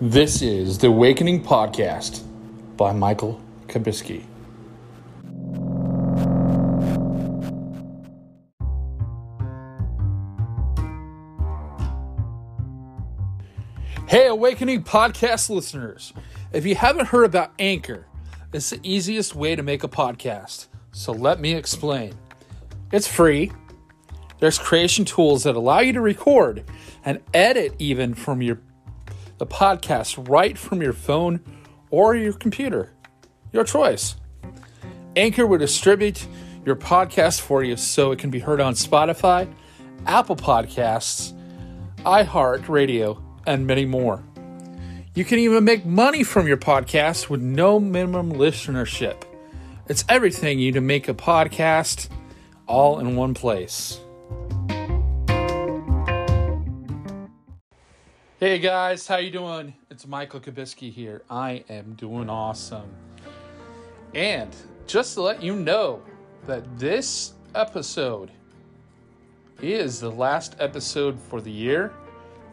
This is The Awakening Podcast by Michael Kubisky. Hey, Awakening Podcast listeners. If you haven't heard about Anchor, it's the easiest way to make a podcast. So let me explain. It's free. There's creation tools that allow you to record and edit even from the podcast right from your phone or your computer. Your choice. Anchor will distribute your podcast for you so it can be heard on Spotify, Apple Podcasts, iHeartRadio, and many more. You can even make money from your podcast with no minimum listenership. It's everything you need to make a podcast all in one place. Hey guys, how you doing? It's Michael Kubisky here. I am doing awesome. And just to let you know that this episode is the last episode for the year.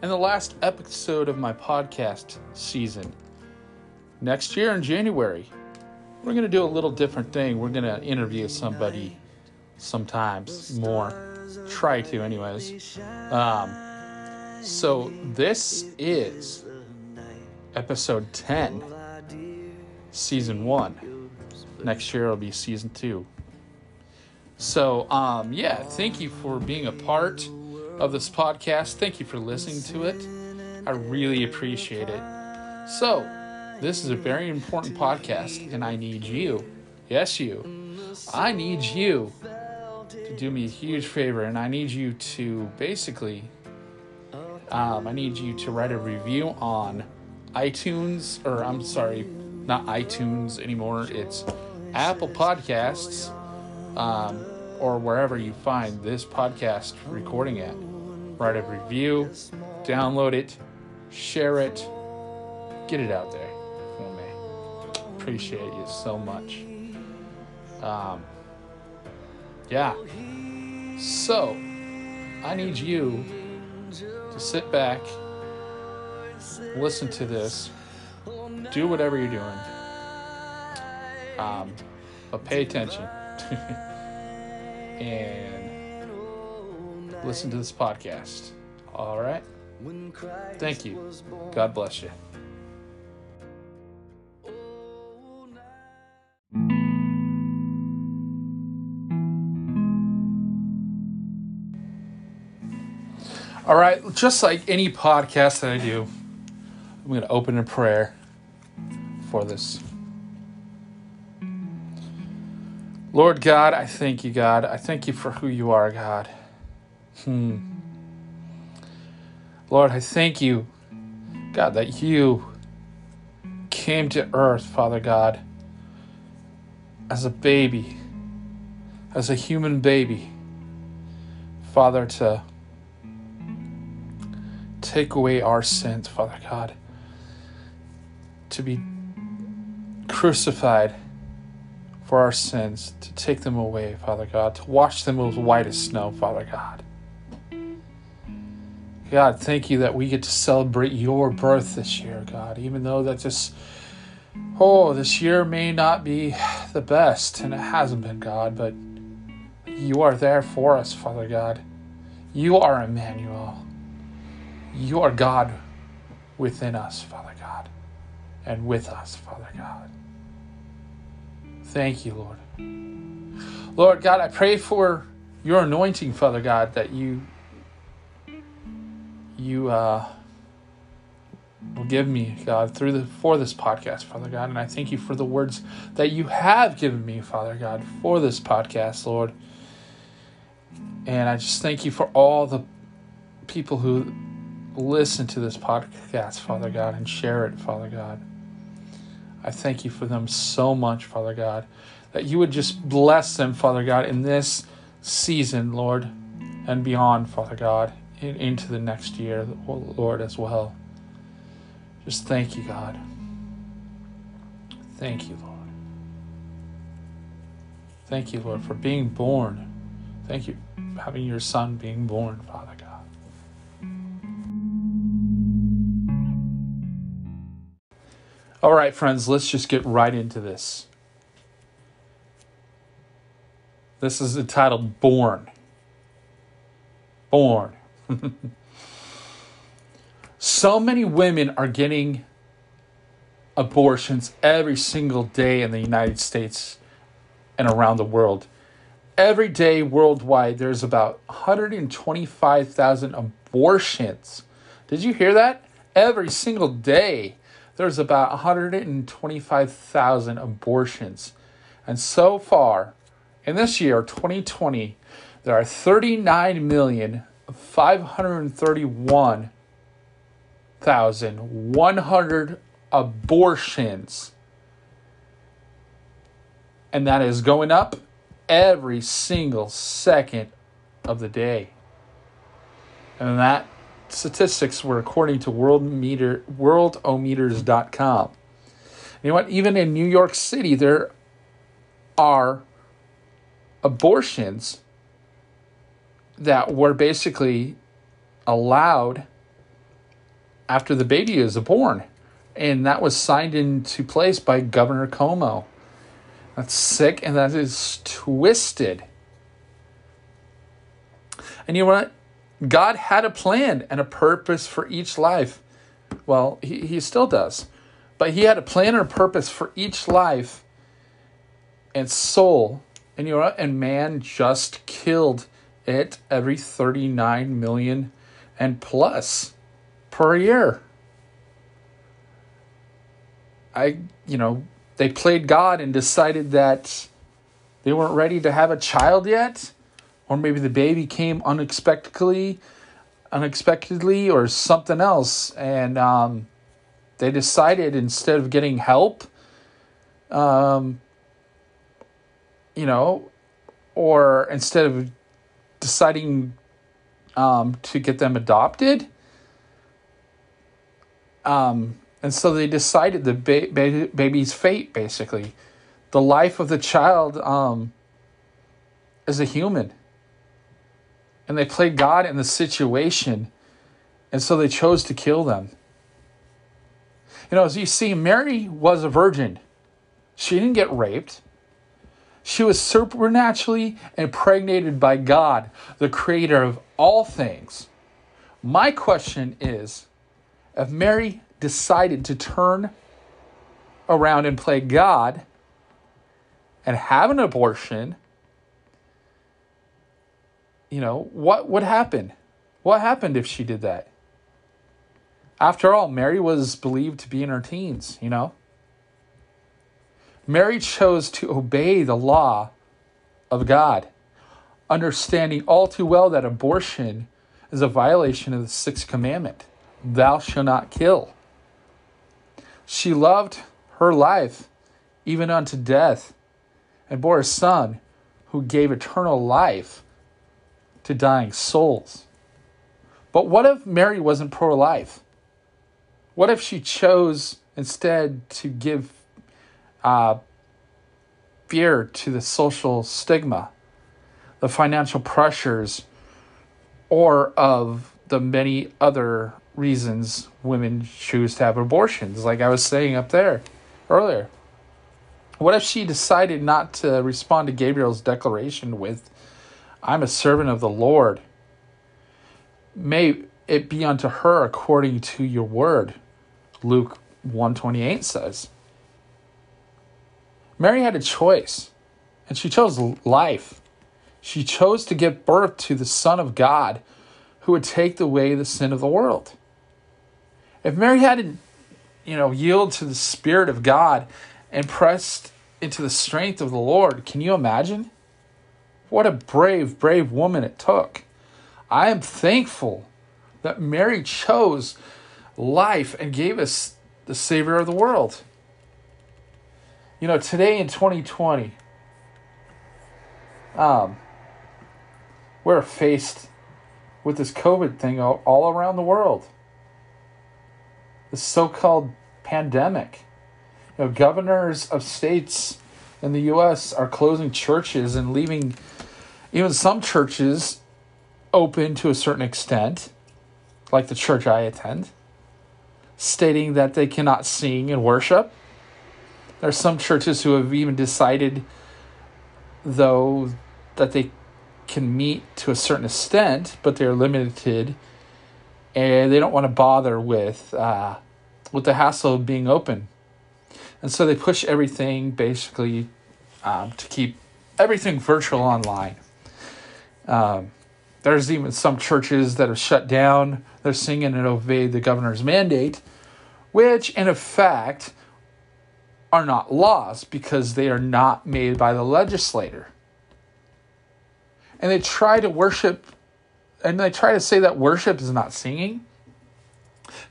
And the last episode of my podcast season. Next year in January, we're going to do a little different thing. We're going to interview somebody sometimes more. Try to anyways. So this is episode 10, season 1. Next year it'll be season 2. So thank you for being a part of this podcast. Thank you for listening to it. I really appreciate it. So, this is a very important podcast, and I need you. Yes, you. I need you to do me a huge favor, and I need you to basically, I need you to write a review on iTunes, or I'm sorry, not iTunes anymore. It's Apple Podcasts, or wherever you find this podcast recording at. Write a review, download it, share it, get it out there for me. Appreciate you so much. So, I need you to sit back, listen to this, do whatever you're doing, but pay attention and listen to this podcast. All right? Thank you. God bless you. All right, just like any podcast that I do, I'm going to open in prayer for this. Lord God, I thank you, God. I thank you for who you are, God. Lord, I thank you, God, that you came to earth, Father God, as a baby, as a human baby, Father, to take away our sins, Father God, to be crucified for our sins, to take them away, Father God, to wash them as white as snow, Father God. God, thank you that we get to celebrate your birth this year, God, even though that this year may not be the best, and it hasn't been, God, but you are there for us, Father God. You are Emmanuel. You are God within us, Father God, and with us, Father God. Thank you, Lord. Lord God, I pray for your anointing, Father God, that you will give me, God, for this podcast, Father God. And I thank you for the words that you have given me, Father God, for this podcast, Lord. And I just thank you for all the people who listen to this podcast, Father God, and share it, Father God. I thank you for them so much, Father God, that you would just bless them, Father God, in this season, Lord, and beyond, Father God, and into the next year, Lord, as well. Just thank you, God. Thank you, Lord. Thank you, Lord, for being born. Thank you for having your son being born, Father God. All right, friends, let's just get right into this. This is entitled Born. Born. So many women are getting abortions every single day in the United States and around the world. Every day worldwide, there's about 125,000 abortions. Did you hear that? Every single day, there's about 125,000 abortions. And so far, in this year, 2020, there are 39,531,100 abortions. And that is going up every single second of the day. And that statistics were according to worldometers.com. You know what? Even in New York City, there are abortions that were basically allowed after the baby is born. And that was signed into place by Governor Cuomo. That's sick, and that is twisted. And you know what? God had a plan and a purpose for each life. Well, he still does. But he had a plan and a purpose for each life and soul. And you know what? And man just killed it every 39 million and plus per year. They played God and decided that they weren't ready to have a child yet, or maybe the baby came unexpectedly, or something else, and they decided instead of getting help, or instead of deciding to get them adopted, and so they decided the baby's fate, basically. The life of the child is a human. And they played God in the situation. And so they chose to kill them. You know, as you see, Mary was a virgin. She didn't get raped. She was supernaturally impregnated by God, the creator of all things. My question is, if Mary decided to turn around and play God and have an abortion, what would happen? What happened if she did that? After all, Mary was believed to be in her teens, Mary chose to obey the law of God, understanding all too well that abortion is a violation of the sixth commandment, thou shalt not kill. She loved her life, even unto death, and bore a son who gave eternal life to dying souls. But what if Mary wasn't pro-life? What if she chose instead to give fear to the social stigma, the financial pressures, or of the many other reasons women choose to have abortions, like I was saying up there earlier? What if she decided not to respond to Gabriel's declaration with, I'm a servant of the Lord. May it be unto her according to your word, Luke 1:28 says. Mary had a choice, and she chose life. She chose to give birth to the Son of God who would take away the sin of the world. If Mary hadn't, yielded to the Spirit of God and pressed into the strength of the Lord, can you imagine? What a brave, brave woman it took. I am thankful that Mary chose life and gave us the Savior of the world. Today in 2020, we're faced with this COVID thing all around the world. The so-called pandemic. Governors of states in the U.S. are closing churches and leaving Even some churches open to a certain extent, like the church I attend, stating that they cannot sing and worship. There are some churches who have even decided, though, that they can meet to a certain extent, but they're limited, and they don't want to bother with the hassle of being open. And so they push everything basically to keep everything virtual online. There's even some churches that are shut down. They're singing and obey the governor's mandate, which in effect are not laws because they are not made by the legislator. And they try to worship, and they try to say that worship is not singing.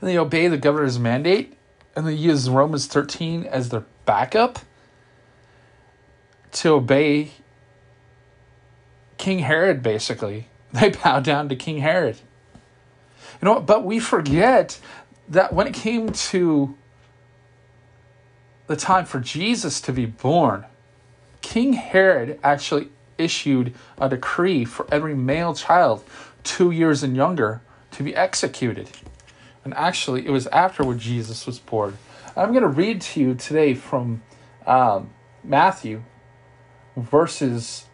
And they obey the governor's mandate, and they use Romans 13 as their backup to obey King Herod, basically. They bow down to King Herod. You know, but we forget that when it came to the time for Jesus to be born, King Herod actually issued a decree for every male child 2 years and younger to be executed. And actually, it was after when Jesus was born. I'm going to read to you today from Matthew, verses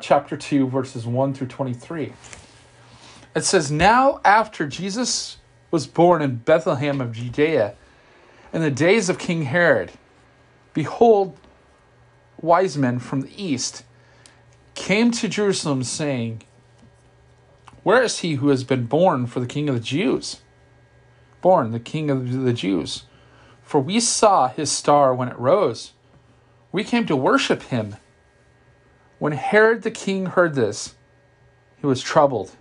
chapter 2, verses 1 through 23. It says, "Now after Jesus was born in Bethlehem of Judea, in the days of King Herod, behold, wise men from the east came to Jerusalem, saying, 'Where is he who has been born for the King of the Jews? Born the King of the Jews? For we saw his star when it rose. We came to worship him.' When Herod the king heard this, he was troubled,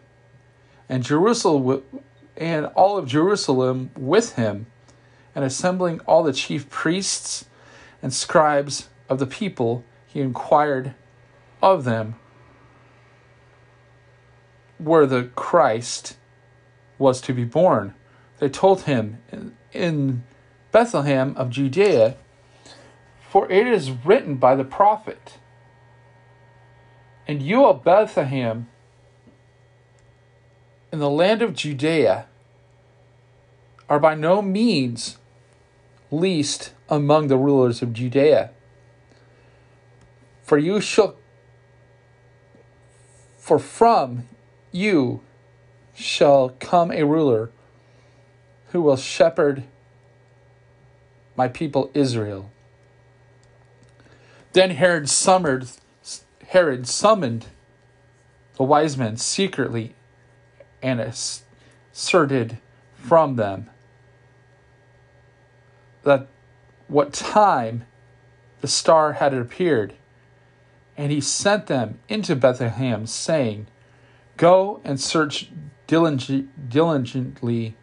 and Jerusalem and all of Jerusalem with him, and assembling all the chief priests and scribes of the people, he inquired of them where the Christ was to be born. They told him, 'In Bethlehem of Judea, for it is written by the prophet, and you, O Bethlehem, in the land of Judea, are by no means least among the rulers of Judea, for from you shall come a ruler who will shepherd my people Israel.' Then Herod summoned the wise men secretly and ascertained from them that what time the star had appeared, and he sent them into Bethlehem, saying, 'Go and search diligently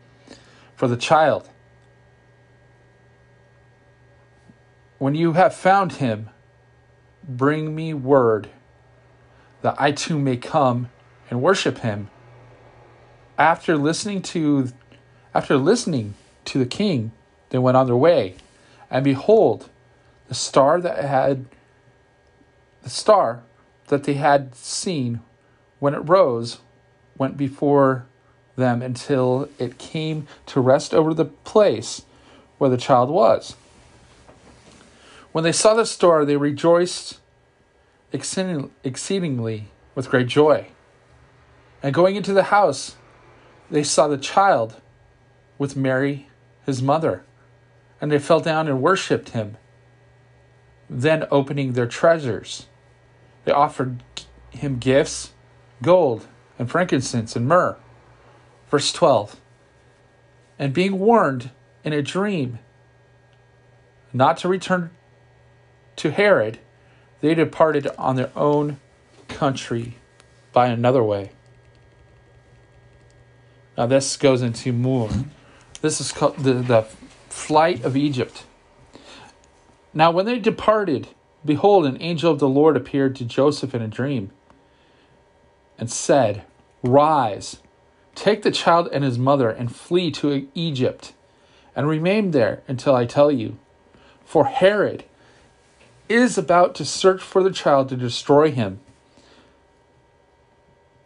for the child. When you have found him, bring me word that I too may come and worship him.' After listening to the king, they went on their way, and behold, the star that they had seen when it rose went before them until it came to rest over the place where the child was. When they saw the star, they rejoiced exceedingly with great joy. And going into the house, they saw the child with Mary, his mother, and they fell down and worshipped him. Then, opening their treasures, they offered him gifts, gold and frankincense and myrrh. Verse 12, and being warned in a dream not to return to Herod, they departed on their own country by another way." Now this goes into more. This is called the flight of Egypt. "Now when they departed, behold, an angel of the Lord appeared to Joseph in a dream and said, 'Rise, take the child and his mother and flee to Egypt and remain there until I tell you. For Herod is about to search for the child to destroy him.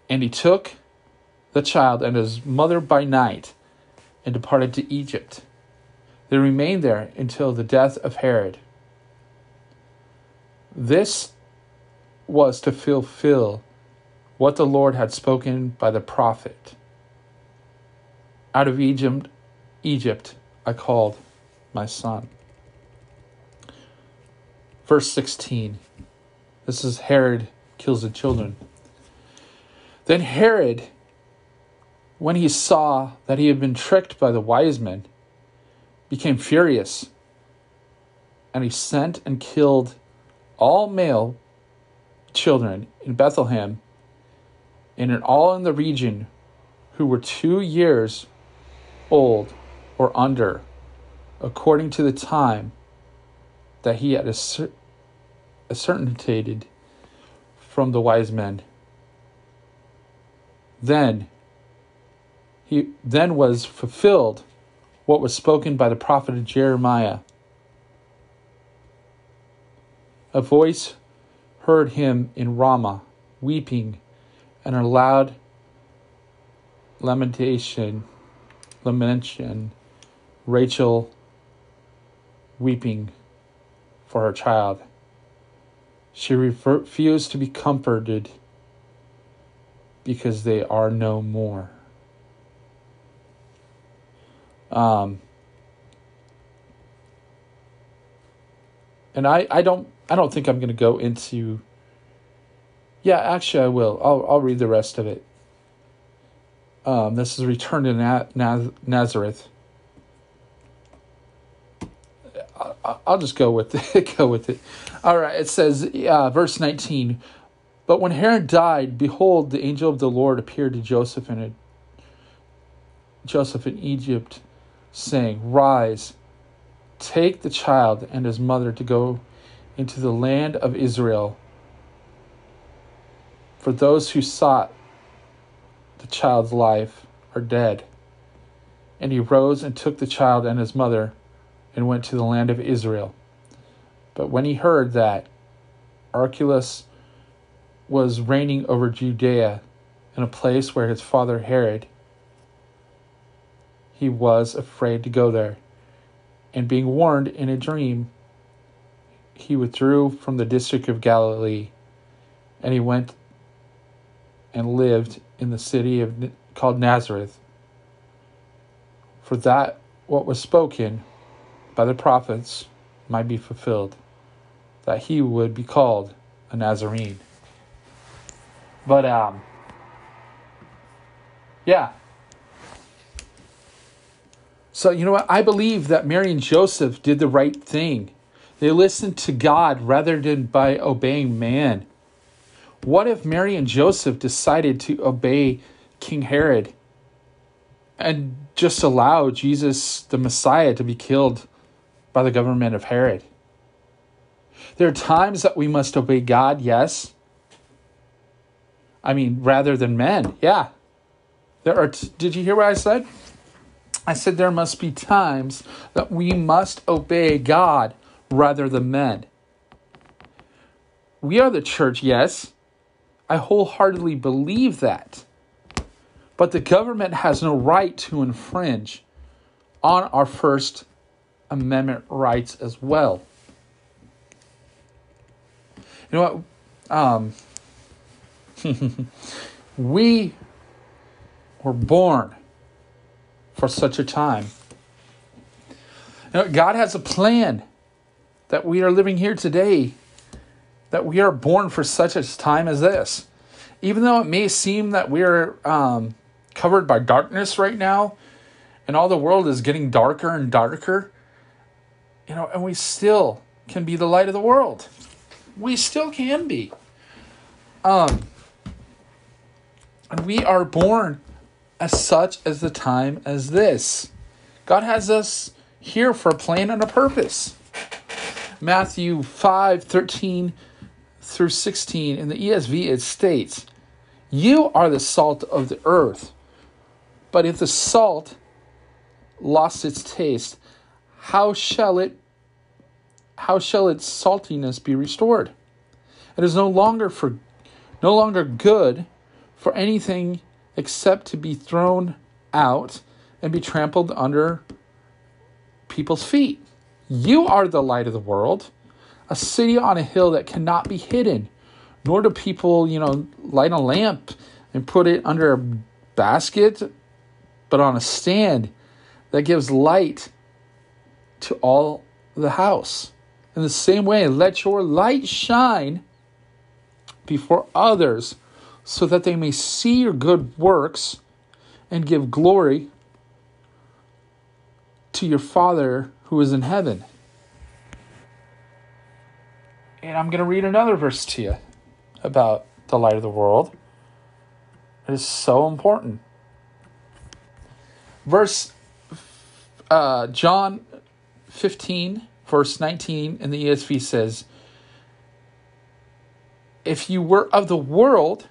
And he took the child and his mother by night and departed to Egypt. They remained there until the death of Herod. This was to fulfill what the Lord had spoken by the prophet. Out of Egypt, I called my son. Verse 16. This is Herod kills the children. Then Herod, when he saw that he had been tricked by the wise men, became furious, and he sent and killed all male children in Bethlehem and in all in the region who were 2 years old or under, according to the time that he had ascertained from the wise men. Then was fulfilled what was spoken by the prophet Jeremiah. A voice heard him in Ramah, weeping, and a loud lamentation, Rachel weeping for her child. She refused to be comforted because they are no more. And I don't think I'm going to go into. Yeah, actually, I will. I'll read the rest of it. This is Return to Nazareth. I'll just go with it. All right. It says, verse 19. But when Herod died, behold, the angel of the Lord appeared to Joseph in Egypt, saying, "Rise, take the child and his mother to go into the land of Israel. For those who sought the child's life are dead." And he rose and took the child and his mother and went to the land of Israel. But when he heard that Archelaus was reigning over Judea in a place where his father Herod, he was afraid to go there. And being warned in a dream, he withdrew from the district of Galilee, and he went and lived in the city called Nazareth. For that what was spoken by the prophets might be fulfilled, that he would be called a Nazarene. But, yeah. So, you know what? I believe that Mary and Joseph did the right thing. They listened to God rather than by obeying man. What if Mary and Joseph decided to obey King Herod and just allow Jesus, the Messiah, to be killed by the government of Herod? There are times that we must obey God, yes. I mean, rather than men, yeah. Did you hear what I said? I said there must be times that we must obey God rather than men. We are the church, yes. I wholeheartedly believe that. But the government has no right to infringe on our First Amendment rights as well. You know what? We were born for such a time. You know, God has a plan that we are living here today, that we are born for such a time as this. Even though it may seem that we're covered by darkness right now, and all the world is getting darker and darker, you know, and we still can be the light of the world. We still can be. And we are born as such as the time as this. God has us here for a plan and a purpose. Matthew 5:13-16 in the ESV, it states, "You are the salt of the earth. But if the salt lost its taste, how shall its saltiness be restored? It is no longer good for anything except to be thrown out and be trampled under people's feet. You are the light of the world, a city on a hill that cannot be hidden, nor do people, light a lamp and put it under a basket, but on a stand that gives light to all the house. In the same way, let your light shine before others so that they may see your good works and give glory to your Father who is in heaven. And I'm going to read another verse to you about the light of the world. It is so important. John 15, verse 19 in the ESV says, if you were of the world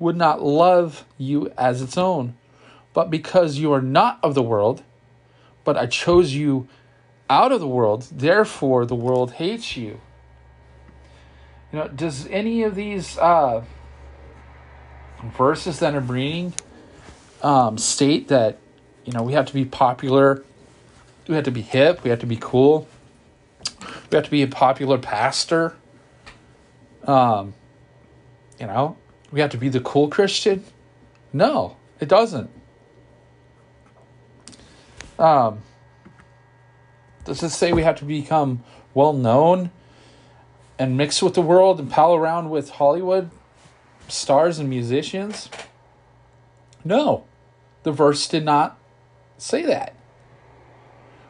would not love you as its own. But because you are not of the world, but I chose you out of the world, therefore the world hates you. Does any of these verses that I'm reading state that, we have to be popular, we have to be hip, we have to be cool, we have to be a popular pastor, we have to be the cool Christian? No, it doesn't. Does it say we have to become well-known and mix with the world and pal around with Hollywood stars and musicians? No, the verse did not say that.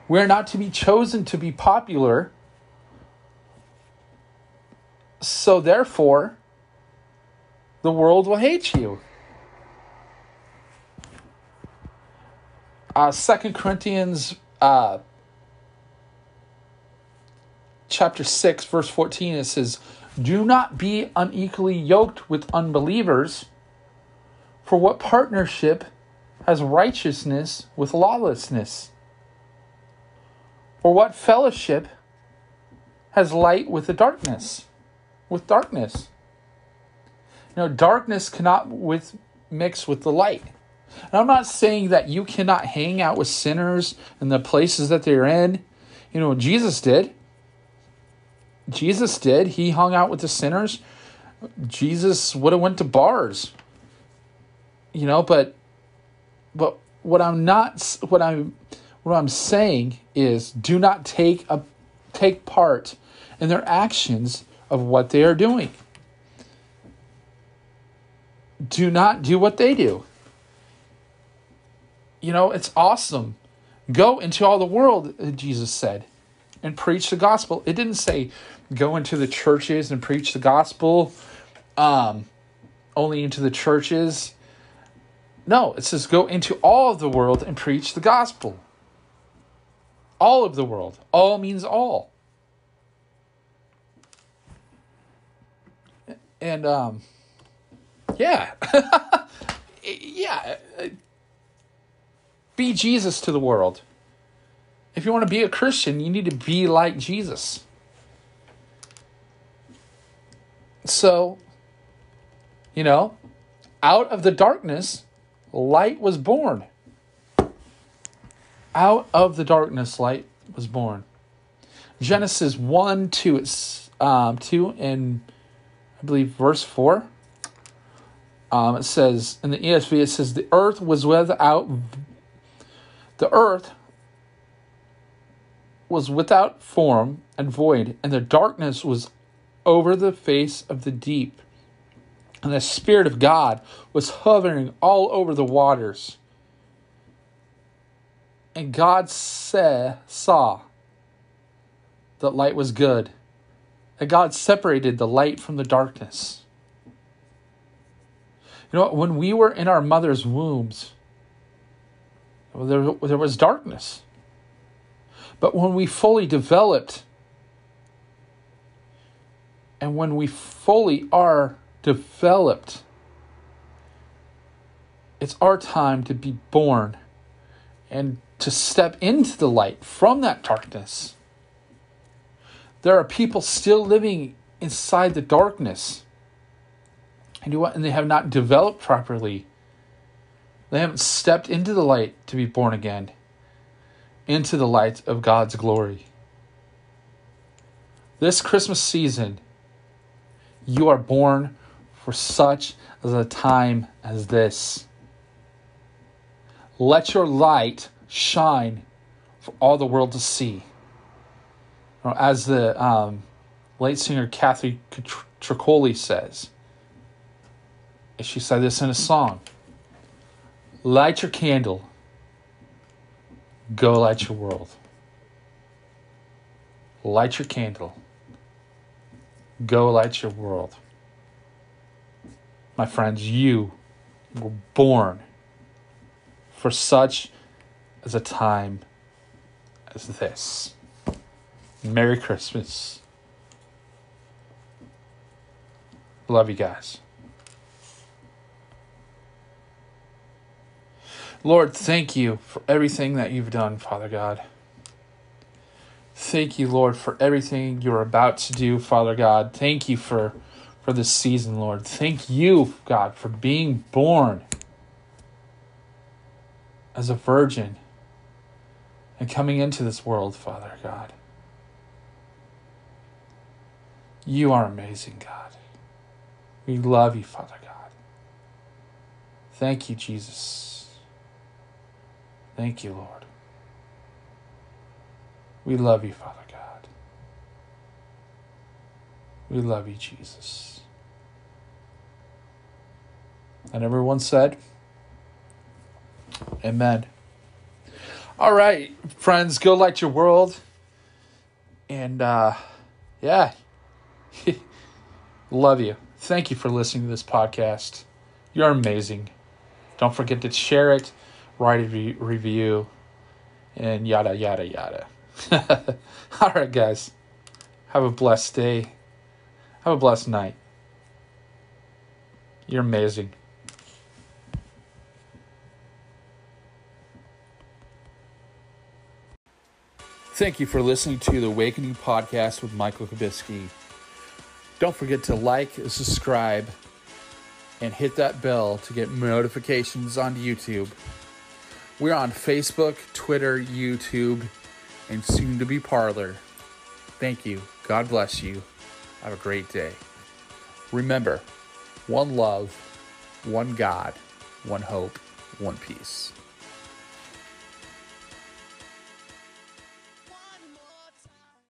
We're not to be chosen to be popular, so therefore the world will hate you. 2 Corinthians chapter 6, verse 14, it says, do not be unequally yoked with unbelievers, for what partnership has righteousness with lawlessness? Or what fellowship has light with the darkness? With darkness. Darkness cannot mix with the light. And I'm not saying that you cannot hang out with sinners and the places that they're in. Jesus did. He hung out with the sinners. Jesus would have went to bars. But what I'm saying is do not take part in their actions of what they are doing. Do not do what they do. It's awesome. Go into all the world, Jesus said, and preach the gospel. It didn't say go into the churches and preach the gospel, only into the churches. No, it says go into all of the world and preach the gospel. All of the world. All means all. And, yeah. Yeah. Be Jesus to the world. If you want to be a Christian, you need to be like Jesus. So, out of the darkness, light was born. Out of the darkness, light was born. Genesis 1, 2, it's 2 and I believe verse 4. It says, in the ESV, it says, the earth was without form and void, and the darkness was over the face of the deep. And the Spirit of God was hovering all over the waters. And God saw that light was good. And God separated the light from the darkness. When we were in our mother's wombs, there was darkness. But when we fully developed and when we fully are developed, it's our time to be born and to step into the light from that darkness. There are people still living inside the darkness. And you what? And they have not developed properly. They haven't stepped into the light to be born again, into the light of God's glory. This Christmas season, you are born for such a time as this. Let your light shine for all the world to see. As the late singer Kathy Troccoli says, and she said this in a song, light your candle, go light your world. Light your candle, go light your world. My friends, you were born for such as a time as this. Merry Christmas. Love you guys. Lord, thank you for everything that you've done, Father God. Thank you, Lord, for everything you're about to do, Father God. Thank you for this season, Lord. Thank you, God, for being born as a virgin and coming into this world, Father God. You are amazing, God. We love you, Father God. Thank you, Jesus. Thank you, Lord. We love you, Father God. We love you, Jesus. And everyone said, amen. All right, friends, go light your world. And, yeah. Love you. Thank you for listening to this podcast. You're amazing. Don't forget to share it, write a review, and yada, yada, yada. All right, guys. Have a blessed day. Have a blessed night. You're amazing. Thank you for listening to the Awakening Podcast with Michael Kubisky. Don't forget to like, subscribe, and hit that bell to get notifications on YouTube. We're on Facebook, Twitter, YouTube, and soon to be Parler. Thank you. God bless you. Have a great day. Remember, one love, one God, one hope, one peace.